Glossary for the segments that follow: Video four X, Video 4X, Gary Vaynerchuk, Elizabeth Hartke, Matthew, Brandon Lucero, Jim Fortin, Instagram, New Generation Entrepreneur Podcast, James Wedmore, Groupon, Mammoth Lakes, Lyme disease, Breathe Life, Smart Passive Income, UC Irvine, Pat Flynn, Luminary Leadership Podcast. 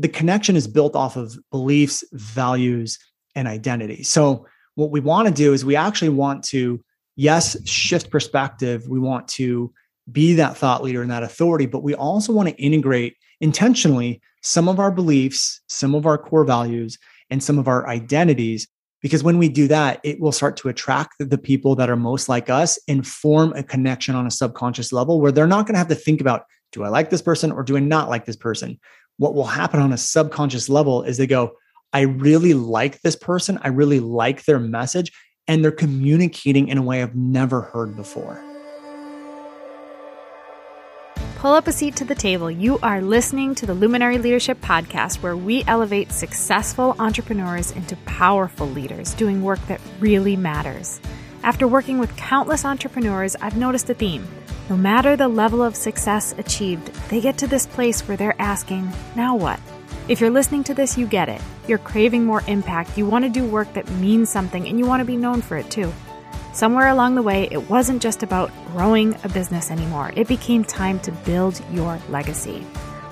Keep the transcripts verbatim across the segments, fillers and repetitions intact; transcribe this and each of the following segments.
the connection is built off of beliefs, values, and identity. So what we want to do is we actually want to, yes, shift perspective. We want to be that thought leader and that authority, but we also want to integrate intentionally some of our beliefs, some of our core values, and some of our identities, because when we do that, it will start to attract the people that are most like us and form a connection on a subconscious level where they're not going to have to think about, do I like this person or do I not like this person? What will happen on a subconscious level is they go, I really like this person. I really like their message. And they're communicating in a way I've never heard before. Pull up a seat to the table. You are listening to the Luminary Leadership Podcast, where we elevate successful entrepreneurs into powerful leaders doing work that really matters. After working with countless entrepreneurs, I've noticed a theme. No matter the level of success achieved, they get to this place where they're asking, now what? If you're listening to this, you get it. You're craving more impact. You want to do work that means something, and you want to be known for it too. Somewhere along the way, it wasn't just about growing a business anymore. It became time to build your legacy.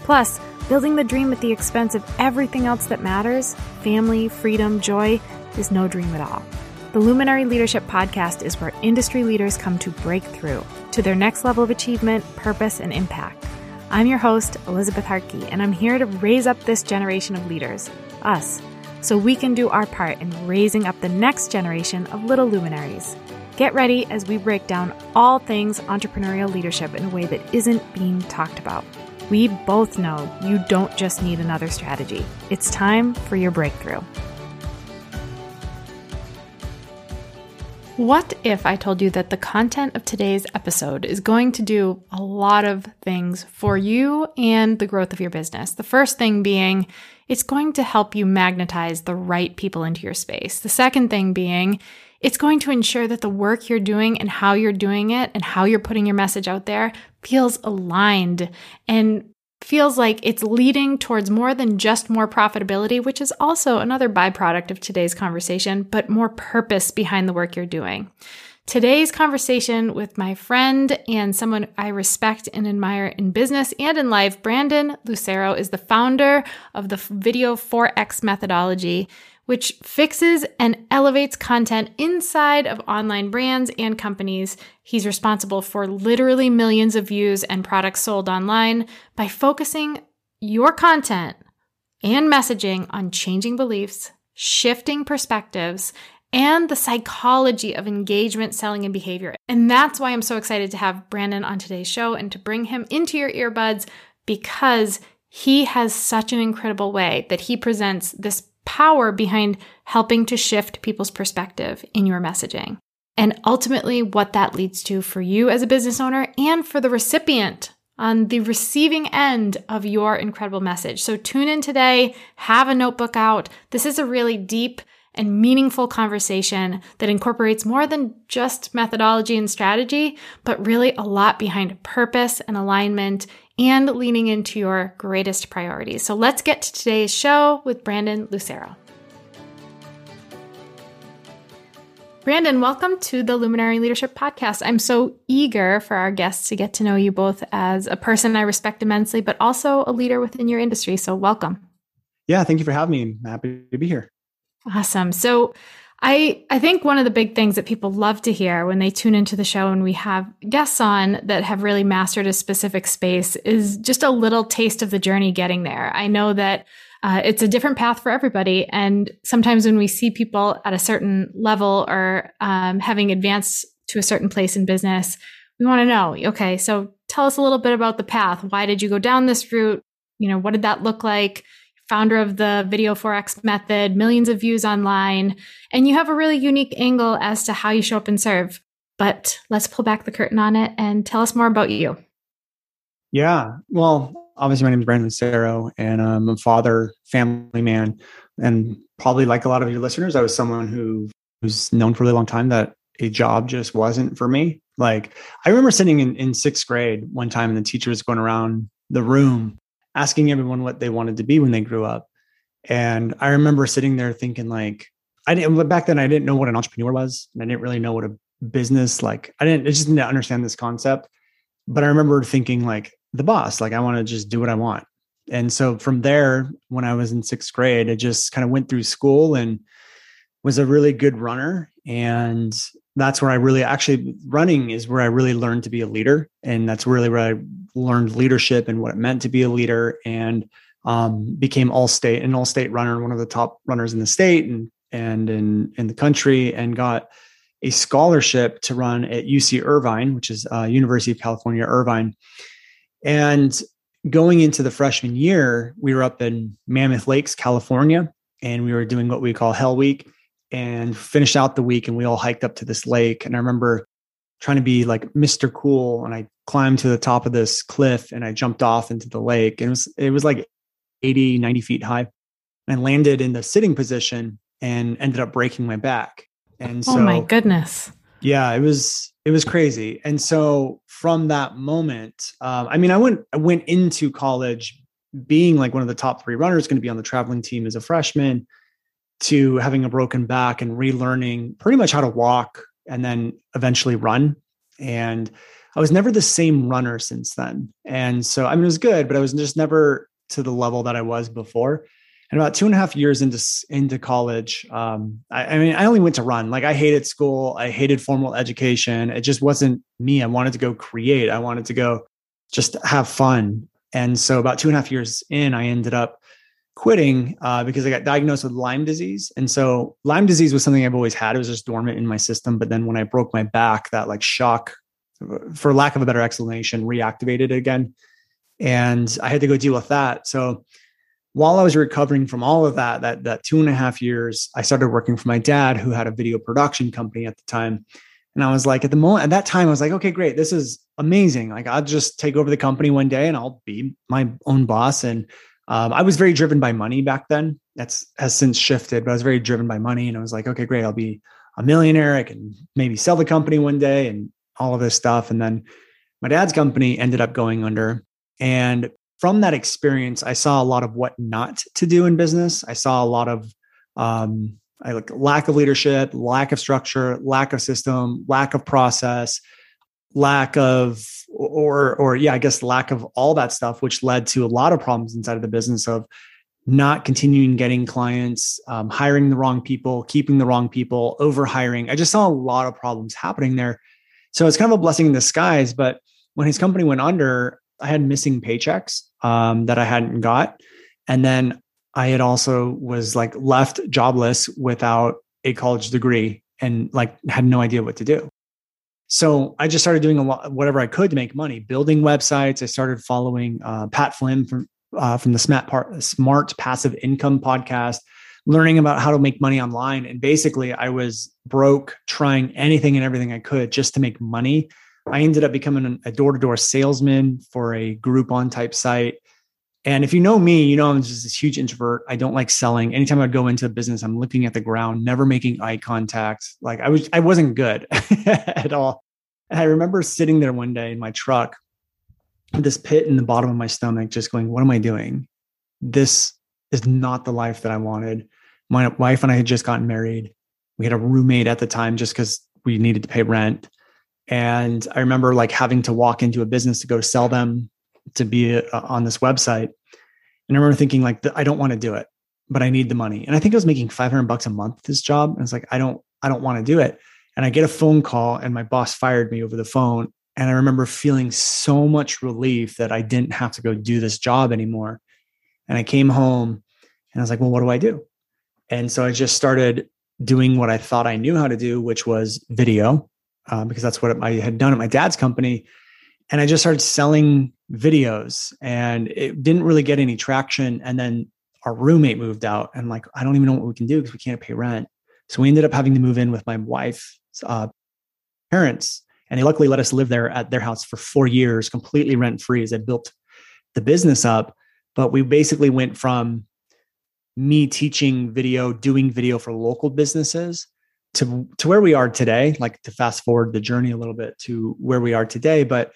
Plus, building the dream at the expense of everything else that matters, family, freedom, joy, is no dream at all. The Luminary Leadership Podcast is where industry leaders come to break through to their next level of achievement, purpose, and impact. I'm your host, Elizabeth Hartke, and I'm here to raise up this generation of leaders, us, so we can do our part in raising up the next generation of little luminaries. Get ready as we break down all things entrepreneurial leadership in a way that isn't being talked about. We both know you don't just need another strategy. It's time for your breakthrough. What if I told you that the content of today's episode is going to do a lot of things for you and the growth of your business? The first thing being, it's going to help you magnetize the right people into your space. The second thing being, it's going to ensure that the work you're doing and how you're doing it and how you're putting your message out there feels aligned and feels like it's leading towards more than just more profitability, which is also another byproduct of today's conversation, but more purpose behind the work you're doing. Today's conversation with my friend and someone I respect and admire in business and in life, Brandon Lucero, is the founder of the Video four X methodology, which fixes and elevates content inside of online brands and companies. He's responsible for literally millions of views and products sold online by focusing your content and messaging on changing beliefs, shifting perspectives, and the psychology of engagement, selling, and behavior. And that's why I'm so excited to have Brandon on today's show and to bring him into your earbuds, because he has such an incredible way that he presents this power behind helping to shift people's perspective in your messaging, and ultimately what that leads to for you as a business owner and for the recipient on the receiving end of your incredible message. So tune in today, have a notebook out. This is a really deep and meaningful conversation that incorporates more than just methodology and strategy, but really a lot behind purpose and alignment and leaning into your greatest priorities. So let's get to today's show with Brandon Lucero. Brandon, welcome to the Luminary Leadership Podcast. I'm so eager for our guests to get to know you both as a person I respect immensely, but also a leader within your industry. So welcome. Yeah, thank you for having me. I'm happy to be here. Awesome. So I, I think one of the big things that people love to hear when they tune into the show and we have guests on that have really mastered a specific space is just a little taste of the journey getting there. I know that uh, it's a different path for everybody. And sometimes when we see people at a certain level or um, having advanced to a certain place in business, we want to know, okay, so tell us a little bit about the path. Why did you go down this route? You know, what did that look like? Founder of the Video four X method, millions of views online, and you have a really unique angle as to how you show up and serve. But let's pull back the curtain on it and tell us more about you. Yeah. Well, obviously my name is Brandon Lucero, and I'm a father, family man. And probably like a lot of your listeners, I was someone who was known for a really long time that a job just wasn't for me. Like I remember sitting in, in sixth grade one time and the teacher was going around the room asking everyone what they wanted to be when they grew up. And I remember sitting there thinking like, I didn't, back then I didn't know what an entrepreneur was. And I didn't really know what a business, like I didn't, I just didn't understand this concept. But I remember thinking like the boss, like I want to just do what I want. And so from there, when I was in sixth grade, I just kind of went through school and was a really good runner. And that's where I really actually running is where I really learned to be a leader. And that's really where I learned leadership and what it meant to be a leader, and um, became all state an all state runner, one of the top runners in the state and, and in, in the country, and got a scholarship to run at U C Irvine, which is uh, University of California, Irvine. And going into the freshman year, we were up in Mammoth Lakes, California, and we were doing what we call Hell Week, and finished out the week and we all hiked up to this lake. And I remember trying to be like Mister Cool, and I climbed to the top of this cliff and I jumped off into the lake. And it was, it was like eighty, ninety feet high, and landed in the sitting position and ended up breaking my back. And so, oh my goodness. Yeah, it was, it was crazy. And so from that moment, um, I mean, I went, I went into college being like one of the top three runners, going to be on the traveling team as a freshman, to having a broken back and relearning pretty much how to walk and then eventually run. And I was never the same runner since then. And so, I mean, it was good, but I was just never to the level that I was before. And about two and a half years into into college, um, I, I mean, I only went to run. Like, I hated school. I hated formal education. It just wasn't me. I wanted to go create. I wanted to go just have fun. And so about two and a half years in, I ended up quitting uh, because I got diagnosed with Lyme disease. And so Lyme disease was something I've always had. It was just dormant in my system. But then when I broke my back, that like shock, for lack of a better explanation, reactivated again. And I had to go deal with that. So while I was recovering from all of that, that, that two and a half years, I started working for my dad, who had a video production company at the time. And I was like, at the moment, at that time, I was like, okay, great. This is amazing. Like, I'll just take over the company one day and I'll be my own boss. And um, I was very driven by money back then. That's has since shifted, but I was very driven by money. And I was like, okay, great. I'll be a millionaire. I can maybe sell the company one day and all of this stuff. And then my dad's company ended up going under. And from that experience, I saw a lot of what not to do in business. I saw a lot of um, I like lack of leadership, lack of structure, lack of system, lack of process, lack of, or, or yeah, I guess lack of all that stuff, which led to a lot of problems inside of the business of not continuing getting clients, um, hiring the wrong people, keeping the wrong people, overhiring. I just saw a lot of problems happening there. So it's kind of a blessing in disguise. But when his company went under, I had missing paychecks um, that I hadn't got. And then I had also was like left jobless without a college degree and like had no idea what to do. So I just started doing a lot, whatever I could to make money, building websites. I started following uh, Pat Flynn from, uh, from the Smart, Part, Smart Passive Income Podcast, learning about how to make money online. And basically I was broke trying anything and everything I could just to make money. I ended up becoming a door-to-door salesman for a Groupon type site. And if you know me, you know I'm just this huge introvert. I don't like selling. Anytime I go into a business, I'm looking at the ground, never making eye contact. Like I was, I wasn't good at all. And I remember sitting there one day in my truck with this pit in the bottom of my stomach, just going, what am I doing? This is not the life that I wanted. My wife and I had just gotten married. We had a roommate at the time just because we needed to pay rent. And I remember like having to walk into a business to go sell them to be on this website. And I remember thinking like, I don't want to do it, but I need the money. And I think I was making five hundred bucks a month, this job. And it's like, I don't, I don't want to do it. And I get a phone call and my boss fired me over the phone. And I remember feeling so much relief that I didn't have to go do this job anymore. And I came home and I was like, well, what do I do? And so I just started doing what I thought I knew how to do, which was video. Uh, because that's what I had done at my dad's company. And I just started selling videos and it didn't really get any traction. And then our roommate moved out and like, I don't even know what we can do because we can't pay rent. So we ended up having to move in with my wife's uh, parents. And they luckily let us live there at their house for four years, completely rent-free as I built the business up. But we basically went from me teaching video, doing video for local businesses to to where we are today, like to fast forward the journey a little bit to where we are today. But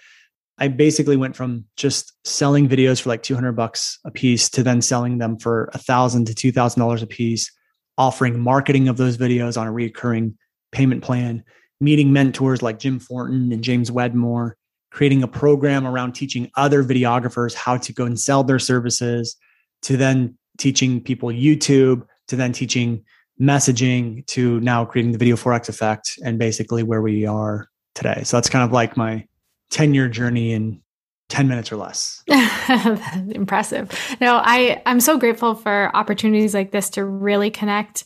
I basically went from just selling videos for like two hundred bucks a piece to then selling them for a thousand to two thousand dollars a piece, offering marketing of those videos on a recurring payment plan, meeting mentors like Jim Fortin and James Wedmore, creating a program around teaching other videographers how to go and sell their services, to then teaching people YouTube, to then teaching messaging, to now creating the Video four X Effect, and basically where we are today. So that's kind of like my ten-year journey in ten minutes or less. Impressive. No, I, I'm so grateful for opportunities like this to really connect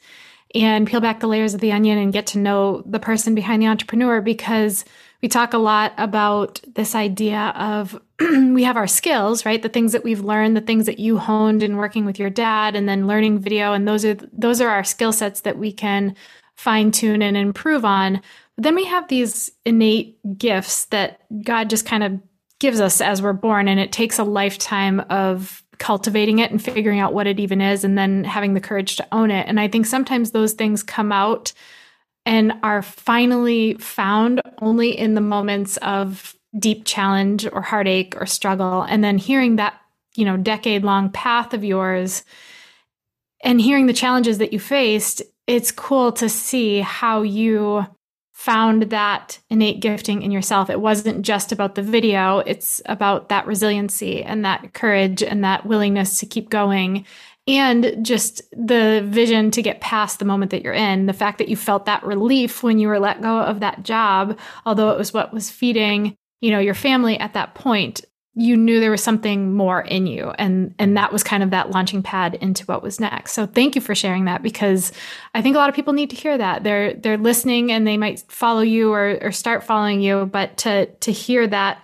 and peel back the layers of the onion and get to know the person behind the entrepreneur, because we talk a lot about this idea of we have our skills, right? The things that we've learned, the things that you honed in working with your dad and then learning video. And those are those are our skill sets that we can fine tune and improve on. But then we have these innate gifts that God just kind of gives us as we're born. And it takes a lifetime of cultivating it and figuring out what it even is, and then having the courage to own it. And I think sometimes those things come out and are finally found only in the moments of deep challenge or heartache or struggle. And then hearing that, you know, decade long path of yours and hearing the challenges that you faced, it's cool to see how you found that innate gifting in yourself. It wasn't just about the video. It's about that resiliency and that courage and that willingness to keep going, and just the vision to get past the moment that you're in. The fact that you felt that relief when you were let go of that job, although it was what was feeding, you know, your family at that point, you knew there was something more in you. And, and that was kind of that launching pad into what was next. So thank you for sharing that, because I think a lot of people need to hear that. They're, they're listening and they might follow you or, or start following you, but to, to hear that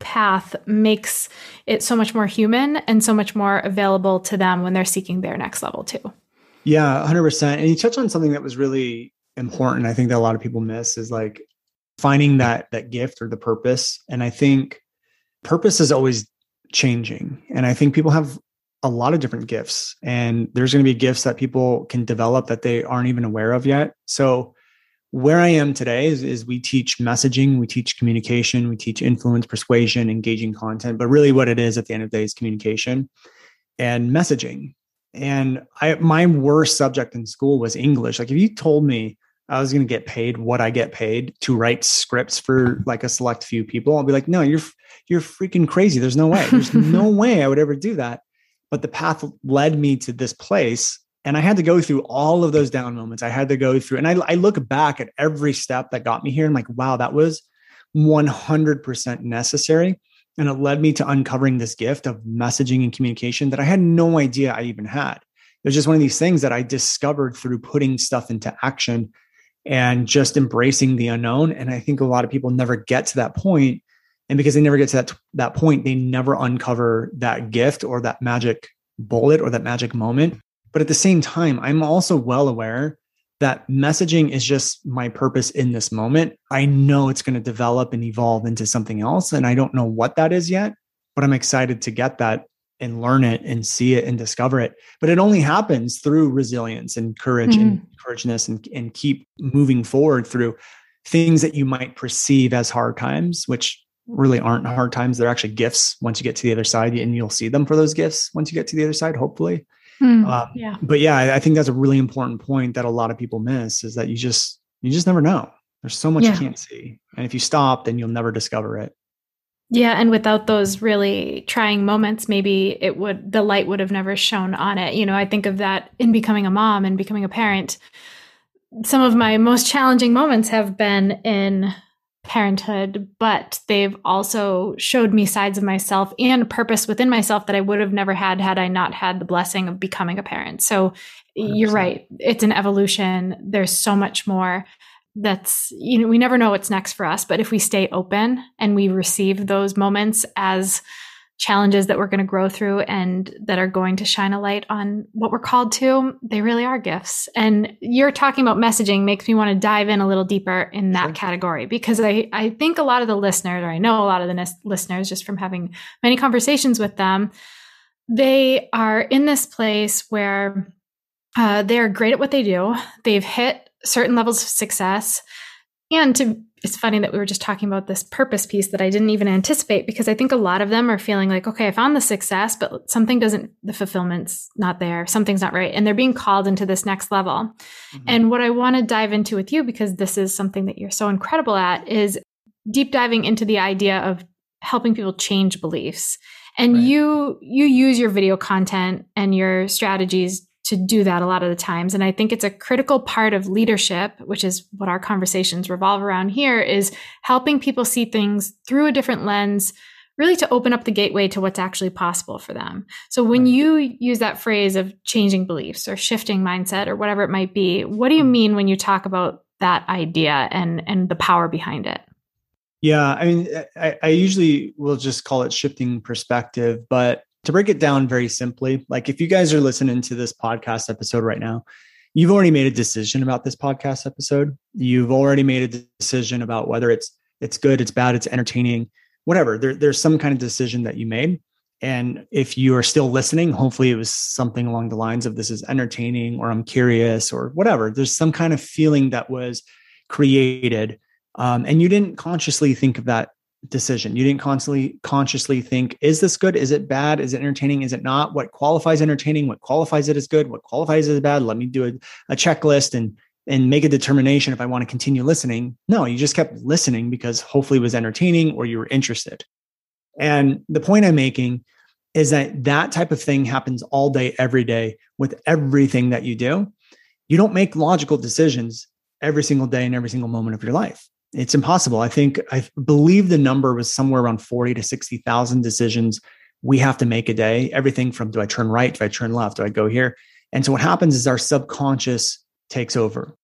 path makes it so much more human and so much more available to them when they're seeking their next level too. Yeah, one hundred percent. And you touched on something that was really important, I think, that a lot of people miss, is like finding that, that gift or the purpose. And I think purpose is always changing. And I think people have a lot of different gifts, and there's going to be gifts that people can develop that they aren't even aware of yet. So where I am today is, is we teach messaging, we teach communication, we teach influence, persuasion, engaging content, but really what it is at the end of the day is communication and messaging. And I, my worst subject in school was English. Like if you told me I was going to get paid what I get paid to write scripts for like a select few people, I'll be like, no, you're, you're freaking crazy. There's no way, there's no way I would ever do that. But the path led me to this place. And I had to go through all of those down moments. I had to go through, and I, I look back at every step that got me here. I'm like, wow, that was one hundred percent necessary. And it led me to uncovering this gift of messaging and communication that I had no idea I even had. It was just one of these things that I discovered through putting stuff into action and just embracing the unknown. And I think a lot of people never get to that point. And because they never get to that, that point, they never uncover that gift or that magic bullet or that magic moment. But at the same time, I'm also well aware that messaging is just my purpose in this moment. I know it's going to develop and evolve into something else. And I don't know what that is yet, but I'm excited to get that and learn it and see it and discover it. But it only happens through resilience and courage mm-hmm. and courageousness and, and keep moving forward through things that you might perceive as hard times, which really aren't hard times. They're actually gifts once you get to the other side, and you'll see them for those gifts once you get to the other side, hopefully. Mm, um, yeah. But yeah, I think that's a really important point that a lot of people miss, is that you just, you just never know. There's so much yeah. you can't see. And if you stop, then you'll never discover it. Yeah. And without those really trying moments, maybe it would, the light would have never shone on it. You know, I think of that in becoming a mom and becoming a parent. Some of my most challenging moments have been in parenthood, but they've also showed me sides of myself and purpose within myself that I would have never had, had I not had the blessing of becoming a parent. So you're right. It's an evolution. There's so much more that's, you know, we never know what's next for us, but if we stay open and we receive those moments as challenges that we're going to grow through and that are going to shine a light on what we're called to, they really are gifts. And you're talking about messaging makes me want to dive in a little deeper in that sure. category, because I, I think a lot of the listeners, or I know a lot of the n- listeners just from having many conversations with them, they are in this place where uh, they're great at what they do. They've hit certain levels of success. And to it's funny that we were just talking about this purpose piece that I didn't even anticipate, because I think a lot of them are feeling like, okay, I found the success, but something doesn't, the fulfillment's not there. Something's not right. And they're being called into this next level. Mm-hmm. And what I want to dive into with you, because this is something that you're so incredible at, is deep diving into the idea of helping people change beliefs. And right. you you use your video content and your strategies to do that a lot of the times. And I think it's a critical part of leadership, which is what our conversations revolve around here, is helping people see things through a different lens, really to open up the gateway to what's actually possible for them. So when right. you use that phrase of changing beliefs or shifting mindset or whatever it might be, what do you mean when you talk about that idea and, and the power behind it? Yeah, I mean, I, I usually will just call it shifting perspective, but to break it down very simply, like if you guys are listening to this podcast episode right now, you've already made a decision about this podcast episode. You've already made a decision about whether it's it's good, it's bad, it's entertaining, whatever. There, there's some kind of decision that you made. And if you are still listening, hopefully it was something along the lines of this is entertaining or I'm curious or whatever. There's some kind of feeling that was created. Um, and you didn't consciously think of that decision. You didn't constantly consciously think, is this good? Is it bad? Is it entertaining? Is it not? What qualifies entertaining? What qualifies it as good? What qualifies it as bad? Let me do a, a checklist and, and make a determination if I want to continue listening. No, you just kept listening because hopefully it was entertaining or you were interested. And the point I'm making is that that type of thing happens all day, every day with everything that you do. You don't make logical decisions every single day and every single moment of your life. It's impossible. I think, I believe the number was somewhere around forty to sixty thousand decisions we have to make a day. Everything from, do I turn right? Do I turn left? Do I go here? And so what happens is our subconscious takes over.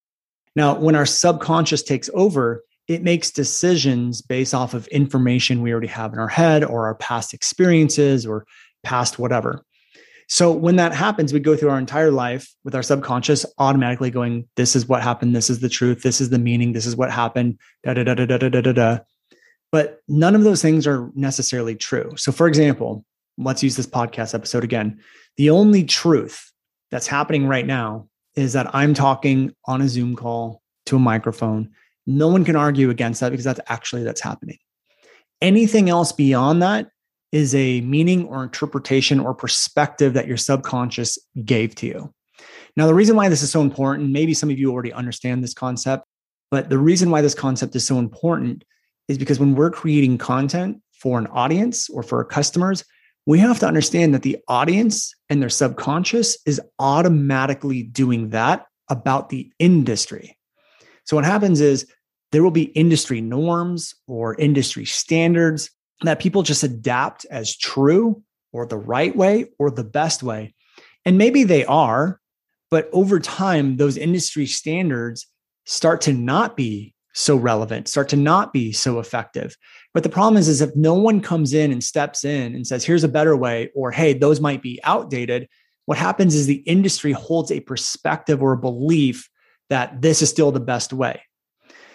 Now, when our subconscious takes over, it makes decisions based off of information we already have in our head or our past experiences or past whatever. So when that happens, we go through our entire life with our subconscious automatically going, this is what happened. This is the truth. This is the meaning. This is what happened. Da, da, da, da, da, da, da, da. But none of those things are necessarily true. So for example, let's use this podcast episode again. The only truth that's happening right now is that I'm talking on a Zoom call to a microphone. No one can argue against that because that's actually that's happening. Anything else beyond that is a meaning or interpretation or perspective that your subconscious gave to you. Now, the reason why this is so important, maybe some of you already understand this concept, but the reason why this concept is so important is because when we're creating content for an audience or for our customers, we have to understand that the audience and their subconscious is automatically doing that about the industry. So what happens is there will be industry norms or industry standards that people just adapt as true or the right way or the best way. And maybe they are, but over time, those industry standards start to not be so relevant, start to not be so effective. But the problem is, is if no one comes in and steps in and says, here's a better way, or hey, those might be outdated, what happens is the industry holds a perspective or a belief that this is still the best way.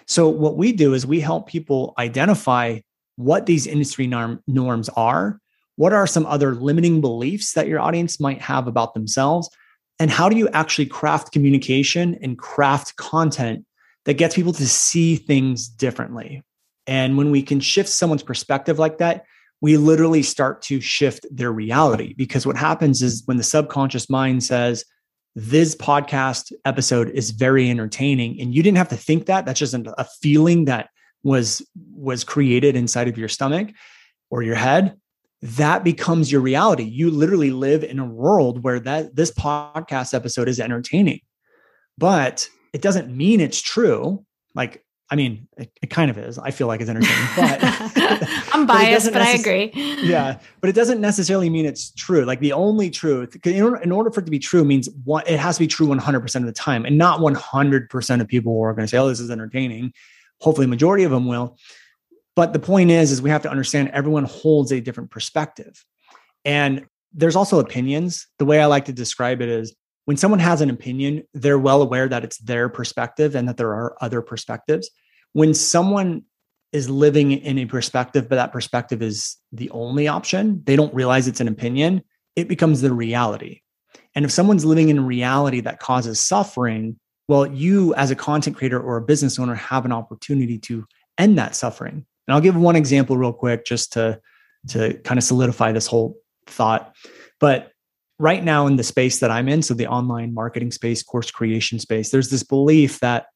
So what we do is we help people identify what these industry norm, norms are, what are some other limiting beliefs that your audience might have about themselves, and how do you actually craft communication and craft content that gets people to see things differently? And when we can shift someone's perspective like that, we literally start to shift their reality. Because what happens is when the subconscious mind says, this podcast episode is very entertaining, and you didn't have to think that, that's just a feeling that was was created inside of your stomach or your head, that becomes your reality. You literally live in a world where that this podcast episode is entertaining, but it doesn't mean it's true. Like, I mean, it, it kind of is. I feel like it's entertaining, but I'm biased, but, but I agree. Yeah. But it doesn't necessarily mean it's true. Like the only truth, in order, in order for it to be true means one, it has to be true one hundred percent of the time, and not one hundred percent of people are going to say, oh, this is entertaining. Hopefully the majority of them will. But the point is, is we have to understand everyone holds a different perspective. And there's also opinions. The way I like to describe it is when someone has an opinion, they're well aware that it's their perspective and that there are other perspectives. When someone is living in a perspective, but that perspective is the only option, they don't realize it's an opinion, it becomes the reality. And if someone's living in a reality that causes suffering, well, you as a content creator or a business owner have an opportunity to end that suffering. And I'll give one example real quick just to, to kind of solidify this whole thought. But right now in the space that I'm in, so the online marketing space, course creation space, there's this belief that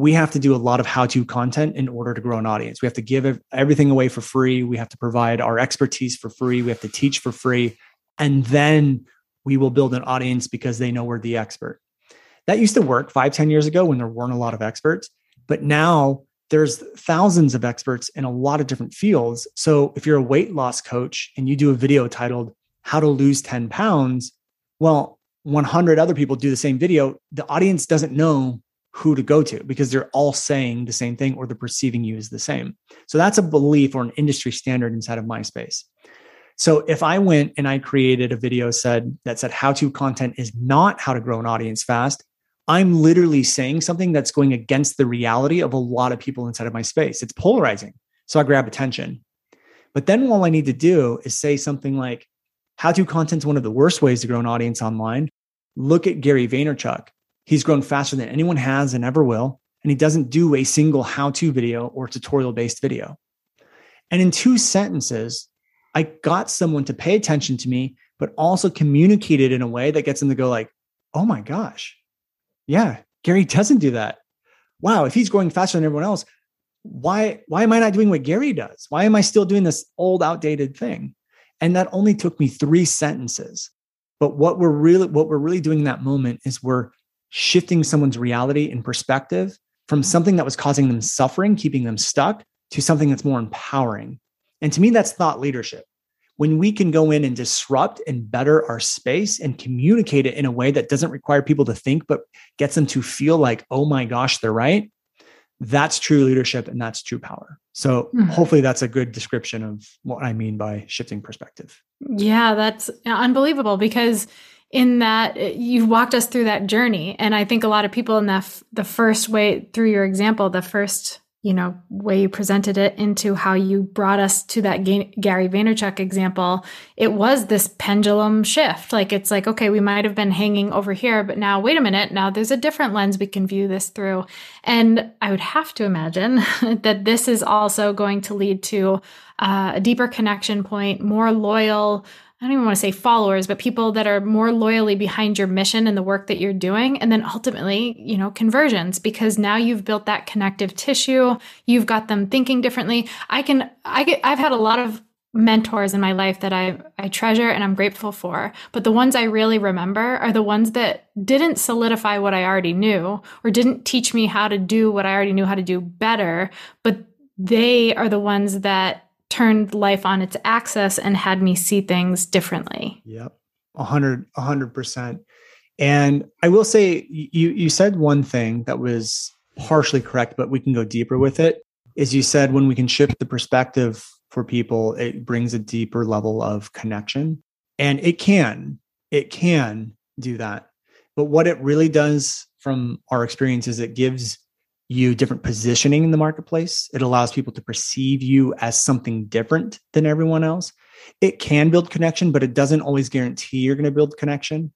we have to do a lot of how-to content in order to grow an audience. We have to give everything away for free. We have to provide our expertise for free. We have to teach for free. And then we will build an audience because they know we're the expert. That used to work five, ten years ago when there weren't a lot of experts. But now there's thousands of experts in a lot of different fields. So if you're a weight loss coach and you do a video titled How to Lose ten pounds, well, one hundred other people do the same video. The audience doesn't know who to go to because they're all saying the same thing or they're perceiving you as the same. So that's a belief or an industry standard inside of my space. So if I went and I created a video said that said how-to content is not how to grow an audience fast, I'm literally saying something that's going against the reality of a lot of people inside of my space. It's polarizing. So I grab attention. But then all I need to do is say something like, how-to content is one of the worst ways to grow an audience online. Look at Gary Vaynerchuk. He's grown faster than anyone has and ever will. And he doesn't do a single how-to video or tutorial-based video. And in two sentences, I got someone to pay attention to me, but also communicated in a way that gets them to go like, oh my gosh, yeah, Gary doesn't do that. Wow, if he's growing faster than everyone else, why, why am I not doing what Gary does? Why am I still doing this old, outdated thing? And that only took me three sentences. But what we're really, what we're really doing in that moment is we're shifting someone's reality and perspective from something that was causing them suffering, keeping them stuck, to something that's more empowering. And to me, that's thought leadership. When we can go in and disrupt and better our space and communicate it in a way that doesn't require people to think, but gets them to feel like, oh my gosh, they're right. That's true leadership and that's true power. So mm-hmm. Hopefully that's a good description of what I mean by shifting perspective. Yeah, that's unbelievable because in that you walked us through that journey. And I think a lot of people in that f- the first way through your example, the first you know, way you presented it into how you brought us to that G- Gary Vaynerchuk example, it was this pendulum shift. Like, it's like, okay, we might've been hanging over here, but now, wait a minute, now there's a different lens we can view this through. And I would have to imagine that this is also going to lead to uh, a deeper connection point, more loyal, I don't even want to say followers, but people that are more loyally behind your mission and the work that you're doing. And then ultimately, you know, conversions, because now you've built that connective tissue. You've got them thinking differently. I can, I get, I've had a lot of mentors in my life that I, I treasure and I'm grateful for, but the ones I really remember are the ones that didn't solidify what I already knew or didn't teach me how to do what I already knew how to do better, but they are the ones that turned life on its axis and had me see things differently. Yep. A hundred, a hundred percent. And I will say you, you said one thing that was partially correct, but we can go deeper with it, is you said when we can shift the perspective for people, it brings a deeper level of connection, and it can, it can do that. But what it really does from our experience is it gives you different positioning in the marketplace. It allows people to perceive you as something different than everyone else. It can build connection, but it doesn't always guarantee you're going to build connection.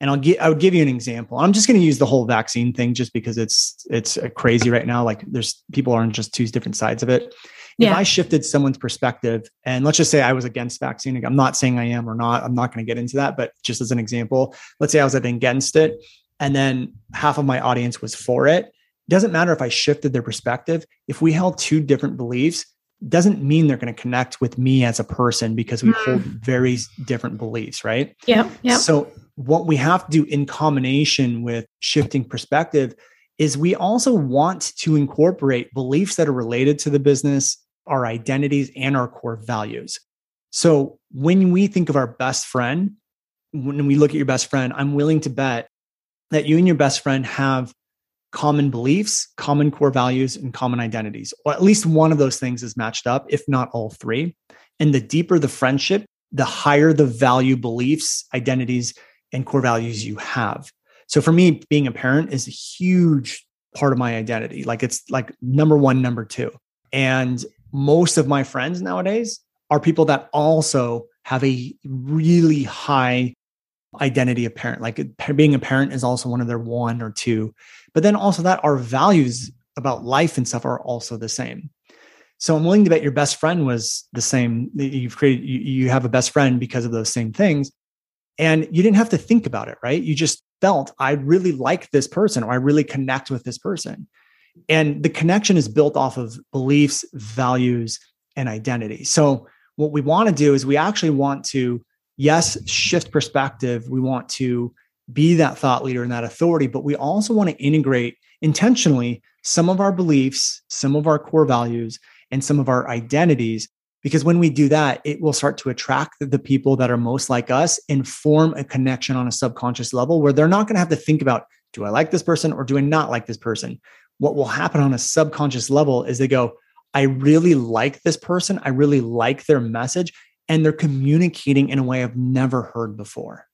And I'll get, I would give you an example. I'm just going to use the whole vaccine thing just because it's, it's crazy right now. Like there's people are on just two different sides of it. Yeah. If I shifted someone's perspective and let's just say I was against vaccine, I'm not saying I am or not, I'm not going to get into that, but just as an example, let's say I was against it. And then half of my audience was for it. Doesn't matter if I shifted their perspective. If we held two different beliefs, doesn't mean they're going to connect with me as a person because we mm. hold very different beliefs, right? Yeah. Yep. So what we have to do in combination with shifting perspective is we also want to incorporate beliefs that are related to the business, our identities, and our core values. So when we think of our best friend, when we look at your best friend, I'm willing to bet that you and your best friend have common beliefs, common core values, and common identities. Or at least one of those things is matched up, if not all three. And the deeper the friendship, the higher the value beliefs, identities, and core values you have. So for me, being a parent is a huge part of my identity. Like it's like number one, number two. And most of my friends nowadays are people that also have a really high identity of parent. Like being a parent is also one of their one or two. But then also that our values about life and stuff are also the same. So I'm willing to bet your best friend was the same. You've created, you have a best friend because of those same things. And you didn't have to think about it, right? You just felt, I really like this person, or I really connect with this person. And the connection is built off of beliefs, values, and identity. So what we want to do is we actually want to, yes, shift perspective. We want to be that thought leader and that authority, but we also want to integrate intentionally some of our beliefs, some of our core values, and some of our identities. Because when we do that, it will start to attract the people that are most like us and form a connection on a subconscious level where they're not going to have to think about, do I like this person or do I not like this person? What will happen on a subconscious level is they go, I really like this person. I really like their message. And they're communicating in a way I've never heard before.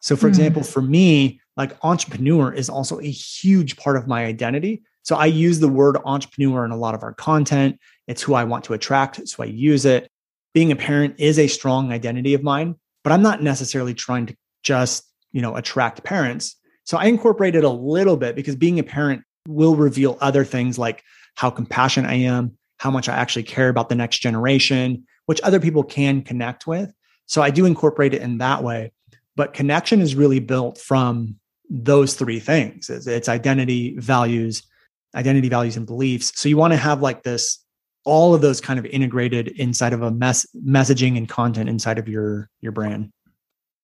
So for mm. example, for me, like entrepreneur is also a huge part of my identity. So I use the word entrepreneur in a lot of our content. It's who I want to attract. So I use it. Being a parent is a strong identity of mine, but I'm not necessarily trying to just, you know, attract parents. So I incorporate it a little bit because being a parent will reveal other things like how compassionate I am, how much I actually care about the next generation, which other people can connect with. So I do incorporate it in that way. But connection is really built from those three things. It's identity, values, identity, values, and beliefs. So you want to have like this, all of those kind of integrated inside of a mess, messaging and content inside of your, your brand.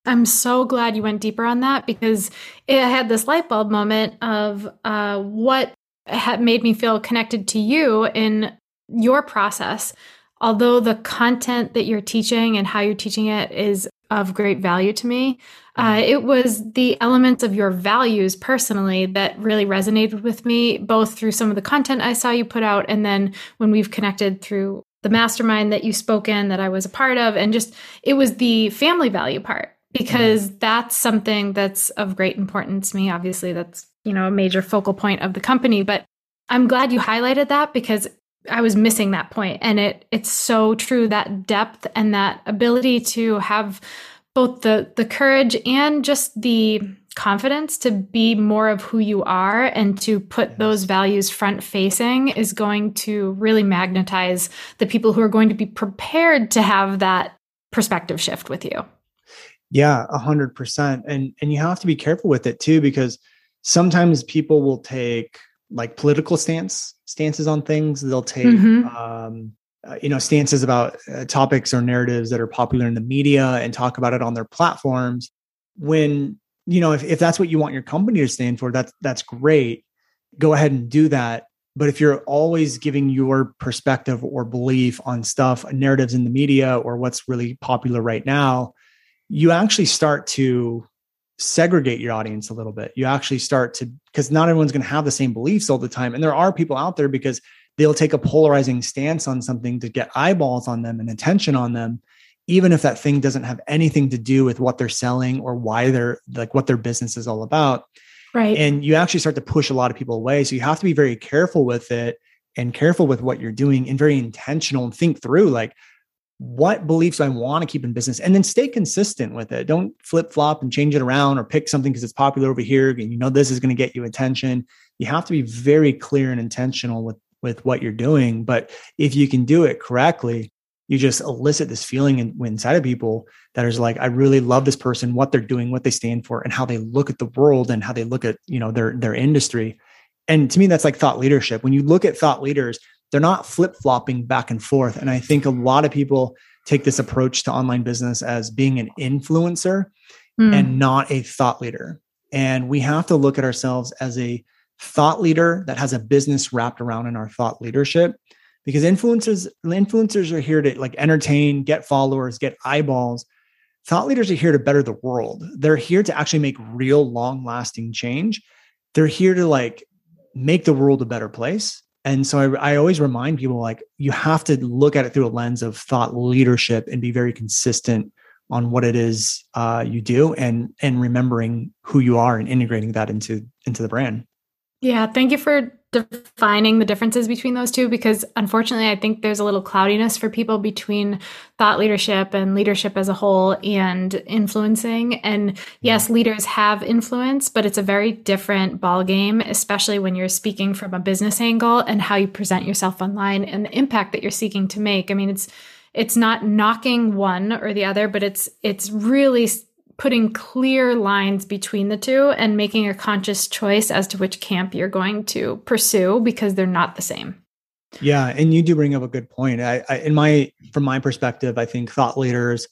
I'm so glad you went deeper on that because it had this light bulb moment of uh, what had made me feel connected to you in your process. Although the content that you're teaching and how you're teaching it is of great value to me, uh, it was the elements of your values personally that really resonated with me, both through some of the content I saw you put out and then when we've connected through the mastermind that you spoke in that I was a part of. And just, it was the family value part, because that's something that's of great importance to me. Obviously, that's, you know, a major focal point of the company, but I'm glad you highlighted that because I was missing that point. And it it's so true, that depth and that ability to have both the the courage and just the confidence to be more of who you are and to put those values front facing is going to really magnetize the people who are going to be prepared to have that perspective shift with you. Yeah, a hundred percent. And and you have to be careful with it too, because sometimes people will take like political stance stances on things. They'll take, mm-hmm. um, uh, you know, stances about uh, topics or narratives that are popular in the media and talk about it on their platforms. When, you know, if, if that's what you want your company to stand for, that's, that's great. Go ahead and do that. But if you're always giving your perspective or belief on stuff, narratives in the media or what's really popular right now, you actually start to segregate your audience a little bit. You actually start to, because not everyone's going to have the same beliefs all the time. And there are people out there because they'll take a polarizing stance on something to get eyeballs on them and attention on them, even if that thing doesn't have anything to do with what they're selling or why they're like what their business is all about. Right. And you actually start to push a lot of people away. So you have to be very careful with it and careful with what you're doing and very intentional and think through like, what beliefs I want to keep in business, and then stay consistent with it. Don't flip flop and change it around or pick something because it's popular over here. And you know, this is going to get you attention. You have to be very clear and intentional with, with what you're doing. But if you can do it correctly, you just elicit this feeling in, inside of people that is like, I really love this person, what they're doing, what they stand for, and how they look at the world and how they look at, you know, their, their industry. And to me, that's like thought leadership. When you look at thought leaders, they're not flip-flopping back and forth. And I think a lot of people take this approach to online business as being an influencer mm. and not a thought leader. And we have to look at ourselves as a thought leader that has a business wrapped around in our thought leadership, because influencers, influencers are here to like entertain, get followers, get eyeballs. Thought leaders are here to better the world. They're here to actually make real long-lasting change. They're here to like make the world a better place. And so I, I always remind people, like, you have to look at it through a lens of thought leadership and be very consistent on what it is uh, you do and and remembering who you are and integrating that into, into the brand. Yeah. Thank you for defining the differences between those two, because unfortunately, I think there's a little cloudiness for people between thought leadership and leadership as a whole and influencing. And yes, leaders have influence, but it's a very different ballgame, especially when you're speaking from a business angle and how you present yourself online and the impact that you're seeking to make. I mean, it's it's not knocking one or the other, but it's it's really putting clear lines between the two and making a conscious choice as to which camp you're going to pursue, because they're not the same. Yeah. And you do bring up a good point. I, I in my, from my perspective, I think thought leaders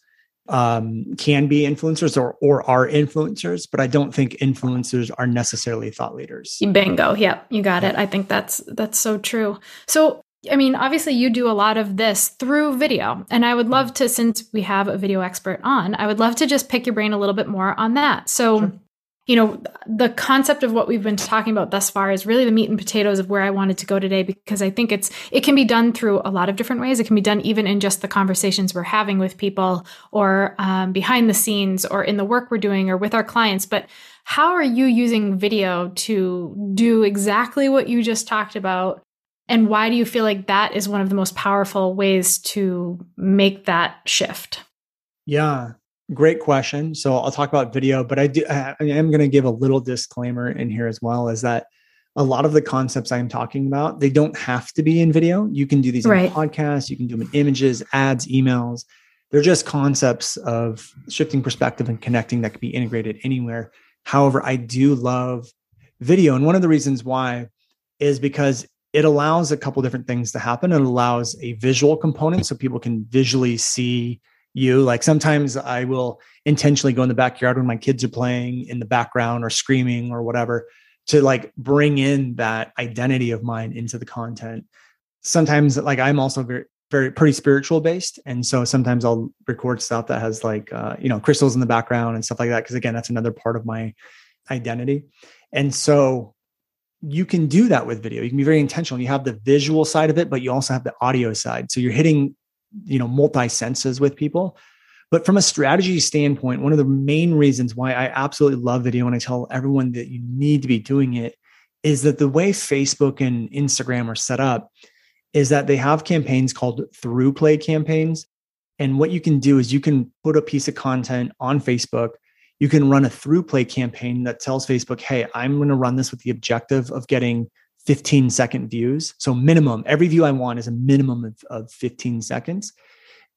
um, can be influencers or, or are influencers, but I don't think influencers are necessarily thought leaders. Bingo. Yep. You got it. I think that's, that's so true. So, I mean, obviously you do a lot of this through video, and I would love to, since we have a video expert on, I would love to just pick your brain a little bit more on that. So, sure. you know, the concept of what we've been talking about thus far is really the meat and potatoes of where I wanted to go today, because I think it's, it can be done through a lot of different ways. It can be done even in just the conversations we're having with people, or um, behind the scenes, or in the work we're doing, or with our clients. But how are you using video to do exactly what you just talked about? And why do you feel like that is one of the most powerful ways to make that shift? Yeah, great question. So I'll talk about video, but I do, I am going to give a little disclaimer in here as well, is that a lot of the concepts I'm talking about, they don't have to be in video. You can do these right. in podcasts, you can do them in images, ads, emails. They're just concepts of shifting perspective and connecting that can be integrated anywhere. However, I do love video. And one of the reasons why is because it allows a couple different things to happen. It allows a visual component so people can visually see you. Like sometimes I will intentionally go in the backyard when my kids are playing in the background or screaming or whatever to like bring in that identity of mine into the content. Sometimes like I'm also very, very pretty spiritual based. And so sometimes I'll record stuff that has like, uh, you know, crystals in the background and stuff like that. Cause again, that's another part of my identity. And so you can do that with video. You can be very intentional. You have the visual side of it, but you also have the audio side. So you're hitting, you know, multi senses with people. But from a strategy standpoint, one of the main reasons why I absolutely love video, and I tell everyone that you need to be doing it, is that the way Facebook and Instagram are set up is that they have campaigns called through play campaigns. And what you can do is you can put a piece of content on Facebook. You can run a through play campaign that tells Facebook, hey, I'm going to run this with the objective of getting fifteen second views. So minimum, every view I want is a minimum of, of fifteen seconds.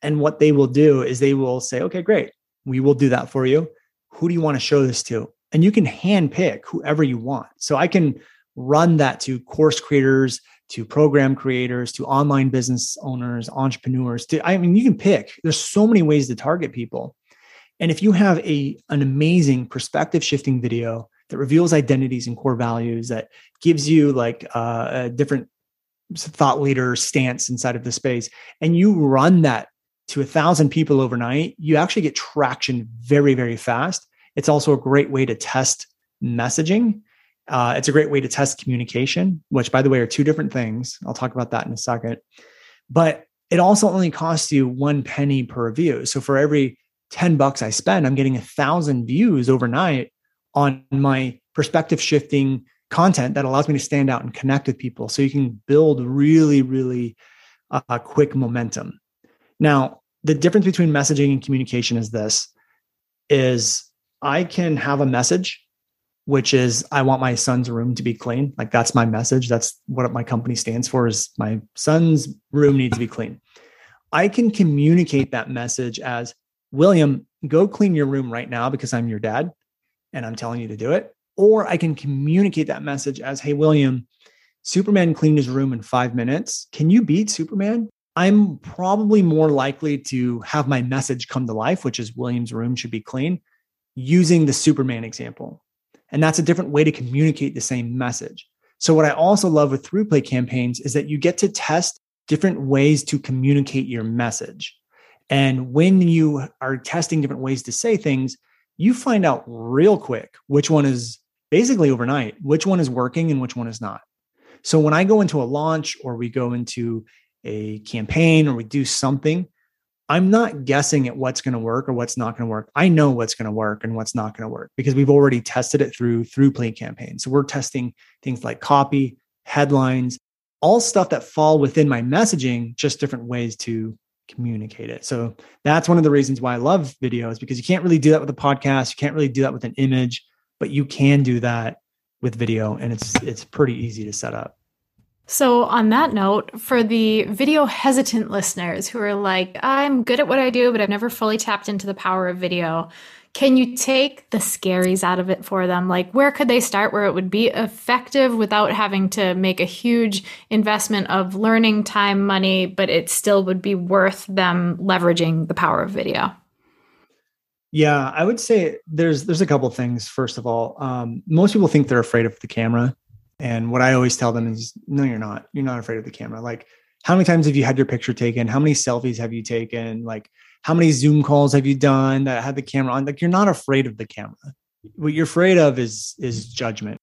And what they will do is they will say, okay, great. We will do that for you. Who do you want to show this to? And you can hand pick whoever you want. So I can run that to course creators, to program creators, to online business owners, entrepreneurs. To, I mean, you can pick. There's so many ways to target people. And if you have a, an amazing perspective shifting video that reveals identities and core values, that gives you like uh, a different thought leader stance inside of the space, and you run that to a thousand people overnight, you actually get traction very, very fast. It's also a great way to test messaging. Uh, it's a great way to test communication, which by the way, are two different things. I'll talk about that in a second, but it also only costs you one penny per view. So for every ten bucks I spend, I'm getting a thousand views overnight on my perspective shifting content that allows me to stand out and connect with people. So you can build really, really uh, quick momentum. Now, the difference between messaging and communication is this, is I can have a message, which is I want my son's room to be clean. Like that's my message. That's what my company stands for, is my son's room needs to be clean. I can communicate that message as, William, go clean your room right now because I'm your dad and I'm telling you to do it. Or I can communicate that message as, hey, William, Superman cleaned his room in five minutes. Can you beat Superman? I'm probably more likely to have my message come to life, which is William's room should be clean, using the Superman example. And that's a different way to communicate the same message. So what I also love with through play campaigns is that you get to test different ways to communicate your message. And when you are testing different ways to say things, you find out real quick which one is basically overnight, which one is working and which one is not. So when I go into a launch or we go into a campaign or we do something, I'm not guessing at what's going to work or what's not going to work. I know what's going to work and what's not going to work because we've already tested it through through play campaigns. So we're testing things like copy, headlines, all stuff that fall within my messaging, just different ways to communicate it. So that's one of the reasons why I love video, is because you can't really do that with a podcast. You can't really do that with an image, but you can do that with video. And it's, it's pretty easy to set up. So on that note, for the video hesitant listeners who are like, I'm good at what I do, but I've never fully tapped into the power of video, can you take the scaries out of it for them? Like, where could they start where it would be effective without having to make a huge investment of learning, time, money, but it still would be worth them leveraging the power of video? Yeah, I would say there's there's a couple things. First of all, um, most people think they're afraid of the camera. And what I always tell them is, no, you're not. You're not afraid of the camera. Like, how many times have you had your picture taken? How many selfies have you taken? Like, how many Zoom calls have you done that had the camera on? Like, you're not afraid of the camera. What you're afraid of is, is judgment.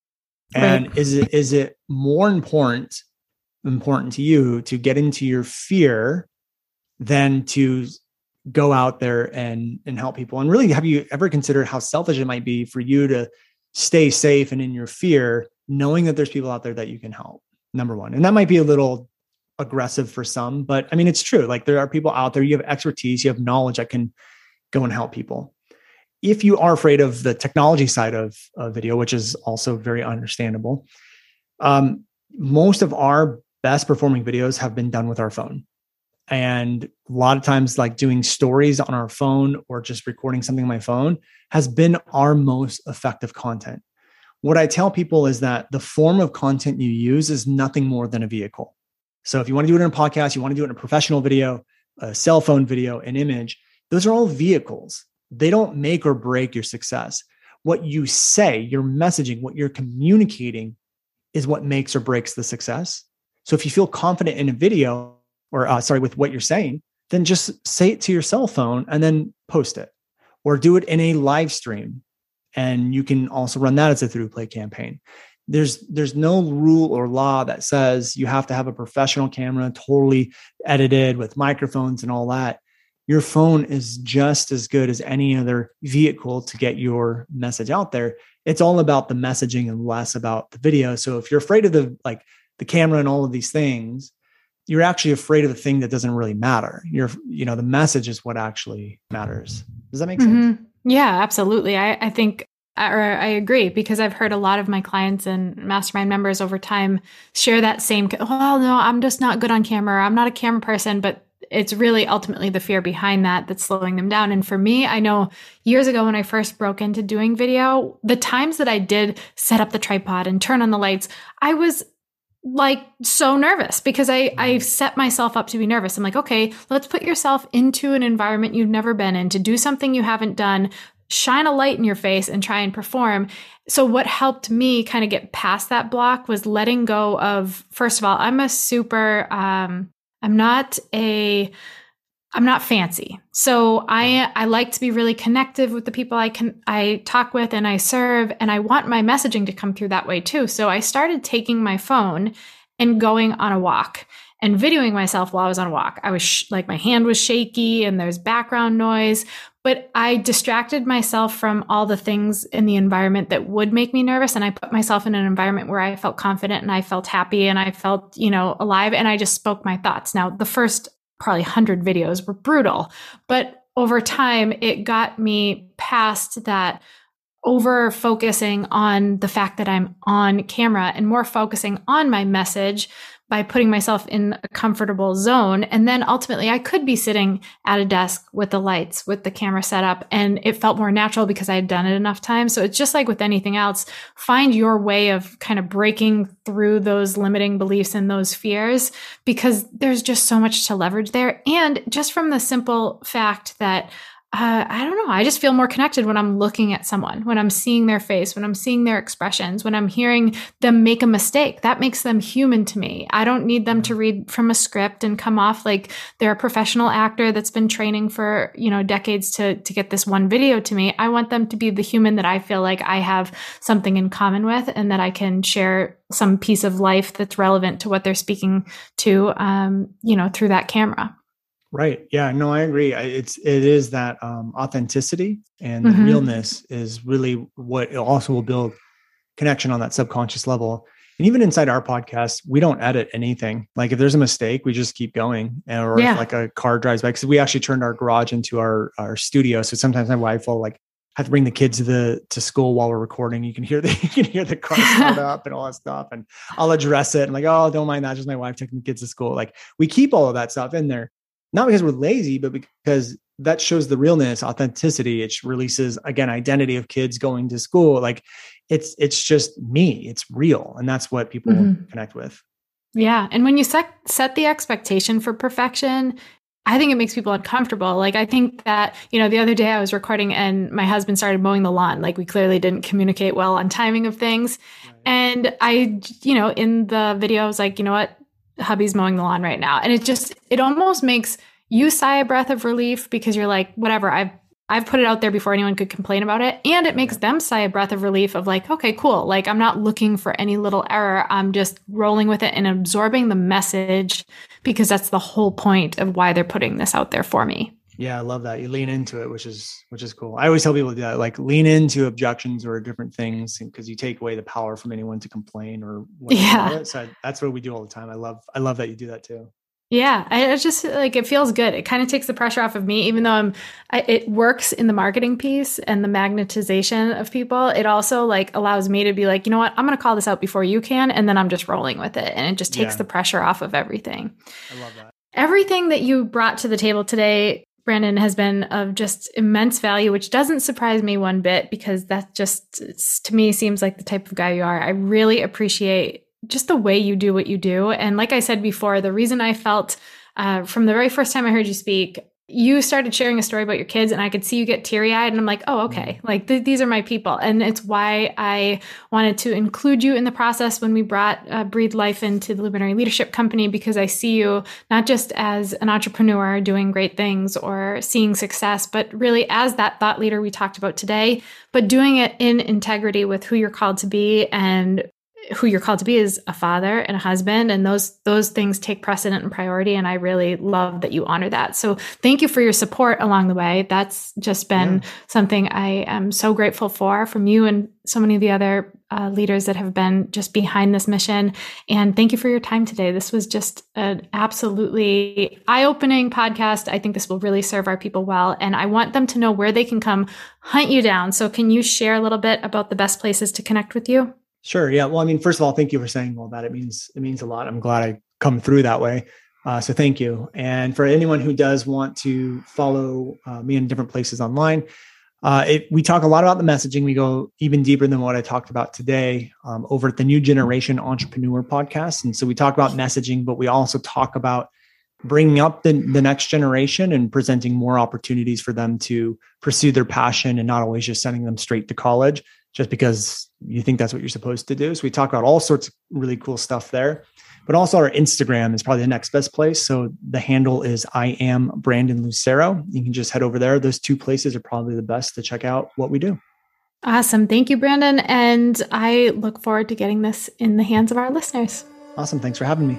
And right. is it, is it more important, important to you to get into your fear than to go out there and, and help people? And really, have you ever considered how selfish it might be for you to stay safe and in your fear, knowing that there's people out there that you can help? Number one. And that might be a little aggressive for some, but I mean, it's true. Like, there are people out there, you have expertise, you have knowledge that can go and help people. If you are afraid of the technology side of uh, video, which is also very understandable, um, most of our best performing videos have been done with our phone. And a lot of times, like, doing stories on our phone or just recording something on my phone has been our most effective content. What I tell people is that the form of content you use is nothing more than a vehicle. So if you want to do it in a podcast, you want to do it in a professional video, a cell phone video, an image, those are all vehicles. They don't make or break your success. What you say, your messaging, what you're communicating is what makes or breaks the success. So if you feel confident in a video or uh, sorry, with what you're saying, then just say it to your cell phone and then post it, or do it in a live stream. And you can also run that as a through play campaign. There's there's no rule or law that says you have to have a professional camera, totally edited with microphones and all that. Your phone is just as good as any other vehicle to get your message out there. It's all about the messaging and less about the video. So if you're afraid of the like the camera and all of these things, you're actually afraid of the thing that doesn't really matter. You're you know the message is what actually matters. Does that make mm-hmm. sense? Yeah, absolutely. I, I think, or I agree, because I've heard a lot of my clients and mastermind members over time share that same, well, no, I'm just not good on camera. I'm not a camera person, but it's really ultimately the fear behind that that's slowing them down. And for me, I know years ago when I first broke into doing video, the times that I did set up the tripod and turn on the lights, I was like so nervous because I, I set myself up to be nervous. I'm like, okay, let's put yourself into an environment you've never been in, to do something you haven't done, shine a light in your face and try and perform. So what helped me kind of get past that block was letting go of, first of all, I'm a super, um, I'm not a, I'm not fancy. So I I like to be really connective with the people I can I talk with and I serve, and I want my messaging to come through that way too. So I started taking my phone and going on a walk and videoing myself while I was on a walk. I was sh- like my hand was shaky and there's background noise, but I distracted myself from all the things in the environment that would make me nervous, and I put myself in an environment where I felt confident and I felt happy and I felt, you know, alive, and I just spoke my thoughts. Now, the first probably one hundred videos were brutal, but over time it got me past that over focusing on the fact that I'm on camera and more focusing on my message by putting myself in a comfortable zone. And then ultimately I could be sitting at a desk with the lights, with the camera set up, and it felt more natural because I had done it enough times. So it's just like with anything else, find your way of kind of breaking through those limiting beliefs and those fears, because there's just so much to leverage there. And just from the simple fact that Uh, I don't know. I just feel more connected when I'm looking at someone, when I'm seeing their face, when I'm seeing their expressions, when I'm hearing them make a mistake. That makes them human to me. I don't need them to read from a script and come off like they're a professional actor that's been training for, you know, decades to, to get this one video to me. I want them to be the human that I feel like I have something in common with and that I can share some piece of life that's relevant to what they're speaking to, um, you know, through that camera. Right. Yeah, no, I agree. It's, it is that um, authenticity and the mm-hmm. realness is really what also will build connection on that subconscious level. And even inside our podcast, we don't edit anything. Like if there's a mistake, we just keep going. Or yeah. if like a car drives by, because we actually turned our garage into our, our studio. So sometimes my wife will like I have to bring the kids to the to school while we're recording. You can hear the you can hear the car start up and all that stuff, and I'll address it. I'm like, oh, don't mind that. Just my wife taking the kids to school. Like, we keep all of that stuff in there, not because we're lazy, but because that shows the realness, authenticity. It releases, again, identity of kids going to school. Like, it's it's just me. It's real, and that's what people mm-hmm. connect with. Yeah, and when you set set the expectation for perfection, I think it makes people uncomfortable. Like, I think that, you know, the other day I was recording and my husband started mowing the lawn. Like, we clearly didn't communicate well on timing of things. Right. And I, you know, in the video, I was like, you know what, hubby's mowing the lawn right now. And it just, it almost makes you sigh a breath of relief, because you're like, whatever, I've, I've put it out there before anyone could complain about it. And it makes them sigh a breath of relief of like, okay, cool. Like, I'm not looking for any little error. I'm just rolling with it and absorbing the message, because that's the whole point of why they're putting this out there for me. Yeah. I love that. You lean into it, which is, which is cool. I always tell people that, like, lean into objections or different things, because you take away the power from anyone to complain or whatever. Yeah. So I, that's what we do all the time. I love, I love that you do that too. Yeah, I, it's just like, it feels good. It kind of takes the pressure off of me, even though I'm, I, it works in the marketing piece and the magnetization of people. It also like allows me to be like, you know what, I'm going to call this out before you can. And then I'm just rolling with it. And it just takes yeah. the pressure off of everything. I love that. Everything that you brought to the table today, Brandon, has been of just immense value, which doesn't surprise me one bit, because that just, to me, seems like the type of guy you are. I really appreciate just the way you do what you do. And like I said before, the reason I felt uh, from the very first time I heard you speak, you started sharing a story about your kids and I could see you get teary eyed and I'm like, oh, okay. Like th- these are my people. And it's why I wanted to include you in the process when we brought uh, Breathe Life into the Luminary Leadership Company, because I see you not just as an entrepreneur doing great things or seeing success, but really as that thought leader we talked about today, but doing it in integrity with who you're called to be. And who you're called to be is a father and a husband, and those those things take precedent and priority. And I really love that you honor that. So thank you for your support along the way. That's just been yeah. something I am so grateful for from you and so many of the other uh, leaders that have been just behind this mission. And thank you for your time today. This was just an absolutely eye-opening podcast. I think this will really serve our people well. And I want them to know where they can come hunt you down. So can you share a little bit about the best places to connect with you? Sure. Yeah. Well, I mean, first of all, thank you for saying all that. It means, it means a lot. I'm glad I come through that way. Uh, so thank you. And for anyone who does want to follow uh, me in different places online, uh, it, we talk a lot about the messaging. We go even deeper than what I talked about today um, over at the New Generation Entrepreneur Podcast. And so we talk about messaging, but we also talk about bringing up the, the next generation and presenting more opportunities for them to pursue their passion and not always just sending them straight to college just because you think that's what you're supposed to do. So we talk about all sorts of really cool stuff there, but also our Instagram is probably the next best place. So the handle is I am Brandon Lucero. You can just head over there. Those two places are probably the best to check out what we do. Awesome. Thank you, Brandon. And I look forward to getting this in the hands of our listeners. Awesome. Thanks for having me.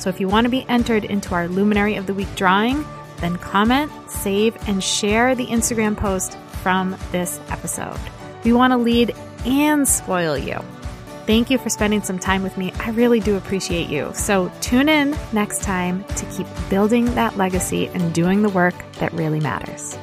So if you want to be entered into our Luminary of the Week drawing, then comment, save, and share the Instagram post from this episode. We want to lead and spoil you. Thank you for spending some time with me. I really do appreciate you. So tune in next time to keep building that legacy and doing the work that really matters.